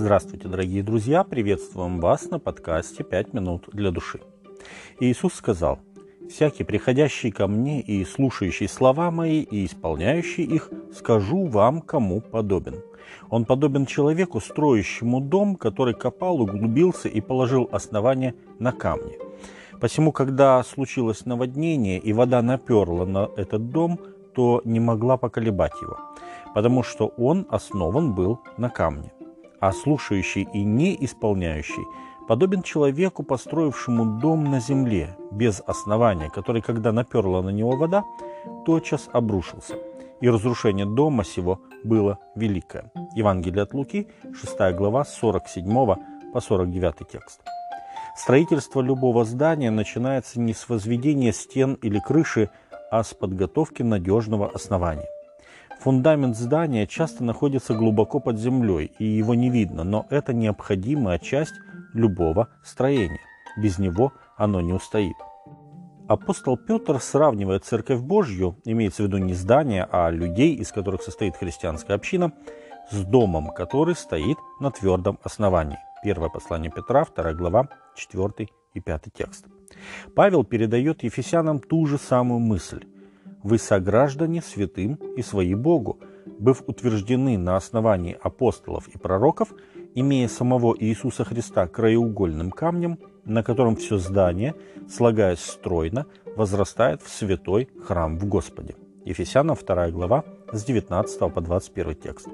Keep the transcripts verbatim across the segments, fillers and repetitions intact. Здравствуйте, дорогие друзья! Приветствуем вас на подкасте «Пять минут для души». Иисус сказал: «Всякий, приходящий ко мне и слушающий слова мои, и исполняющий их, скажу вам, кому подобен. Он подобен человеку, строящему дом, который копал, углубился и положил основание на камне. Посему, когда случилось наводнение, и вода наперла на этот дом, то не могла поколебать его, потому что он основан был на камне. А слушающий и не исполняющий подобен человеку, построившему дом на земле, без основания, который, когда наперла на него вода, тотчас обрушился. И разрушение дома сего было великое». Евангелие от Луки, шестая глава, сорок седьмой по сорок девятый текст. Строительство любого здания начинается не с возведения стен или крыши, а с подготовки надежного основания. Фундамент здания часто находится глубоко под землей, и его не видно, но это необходимая часть любого строения. Без него оно не устоит. Апостол Петр сравнивает Церковь Божью, имеется в виду не здание, а людей, из которых состоит христианская община, с домом, который стоит на твердом основании. первое послание Петра, вторая глава, четвёртый и пятый текст. Павел передает Ефесянам ту же самую мысль. «Вы сограждане святым и свои Богу, быв утверждены на основании апостолов и пророков, имея самого Иисуса Христа краеугольным камнем, на котором все здание, слагаясь стройно, возрастает в святой храм в Господе». Ефесянам вторая глава, с девятнадцатого по двадцать первый текст.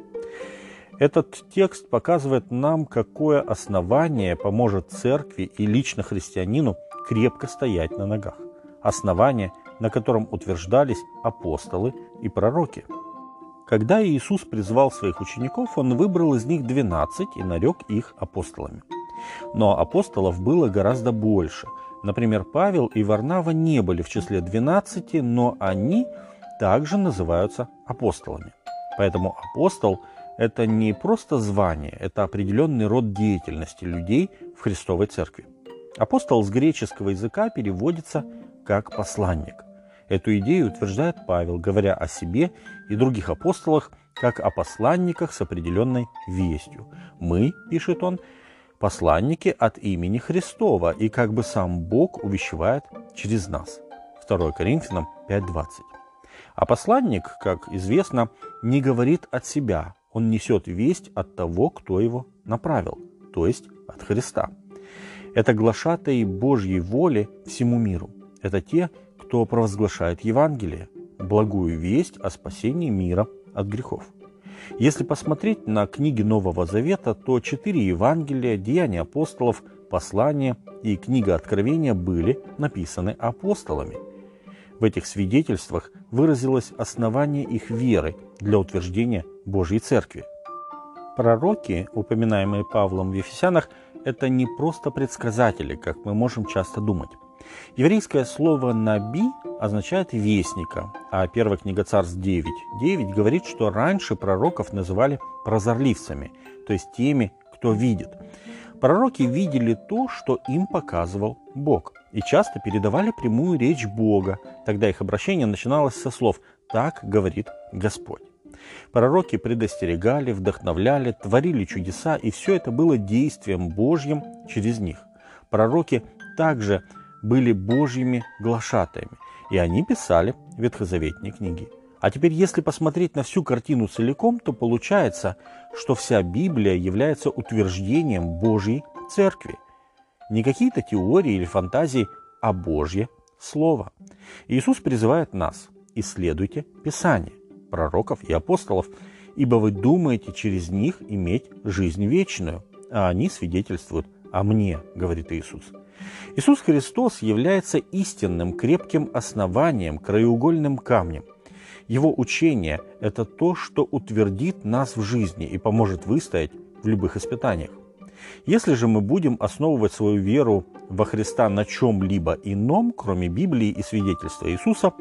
Этот текст показывает нам, какое основание поможет церкви и лично христианину крепко стоять на ногах. Основание, на котором утверждались апостолы и пророки. Когда Иисус призвал своих учеников, Он выбрал из них двенадцать и нарек их апостолами. Но апостолов было гораздо больше. Например, Павел и Варнава не были в числе двенадцати, но они также называются апостолами. Поэтому апостол – это не просто звание, это определенный род деятельности людей в Христовой Церкви. Апостол с греческого языка переводится как посланник. Эту идею утверждает Павел, говоря о себе и других апостолах, как о посланниках с определенной вестью. «Мы, – пишет он, – посланники от имени Христова, и как бы сам Бог увещевает через нас». второе Коринфянам пять двадцать. А посланник, как известно, не говорит от себя, он несет весть от того, кто его направил, то есть от Христа. Это глашатай Божьей воли всему миру. Это те, кто провозглашает Евангелие, благую весть о спасении мира от грехов. Если посмотреть на книги Нового Завета, то четыре Евангелия, Деяния апостолов, Послания и книга Откровения были написаны апостолами. В этих свидетельствах выразилось основание их веры для утверждения Божьей Церкви. Пророки, упоминаемые Павлом в Ефесянах, это не просто предсказатели, как мы можем часто думать. Еврейское слово «наби» означает «вестника», а первая книга Царств девять девять говорит, что раньше пророков называли прозорливцами, то есть теми, кто видит. Пророки видели то, что им показывал Бог, и часто передавали прямую речь Бога. Тогда их обращение начиналось со слов «Так говорит Господь». Пророки предостерегали, вдохновляли, творили чудеса, и все это было действием Божьим через них. Пророки также были Божьими глашатаями, и они писали ветхозаветные книги. А теперь, если посмотреть на всю картину целиком, то получается, что вся Библия является утверждением Божьей Церкви. Не какие-то теории или фантазии, а Божье Слово. Иисус призывает нас: «Исследуйте Писание, пророков и апостолов, ибо вы думаете через них иметь жизнь вечную, а они свидетельствуют о мне», говорит Иисус. Иисус Христос является истинным, крепким основанием, краеугольным камнем. Его учение – это то, что утвердит нас в жизни и поможет выстоять в любых испытаниях. Если же мы будем основывать свою веру во Христа на чем-либо ином, кроме Библии и свидетельства Иисуса,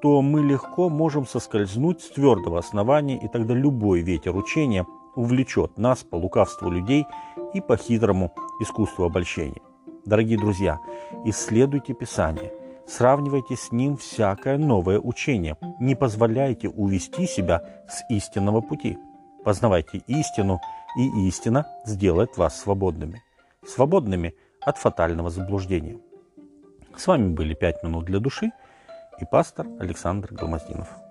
то мы легко можем соскользнуть с твердого основания, и тогда любой ветер учения увлечет нас по лукавству людей и по хитрому искусству обольщения. Дорогие друзья, исследуйте Писание, сравнивайте с ним всякое новое учение, не позволяйте увести себя с истинного пути. Познавайте истину, и истина сделает вас свободными. Свободными от фатального заблуждения. С вами были «Пять минут для души» и пастор Александр Голмоздинов.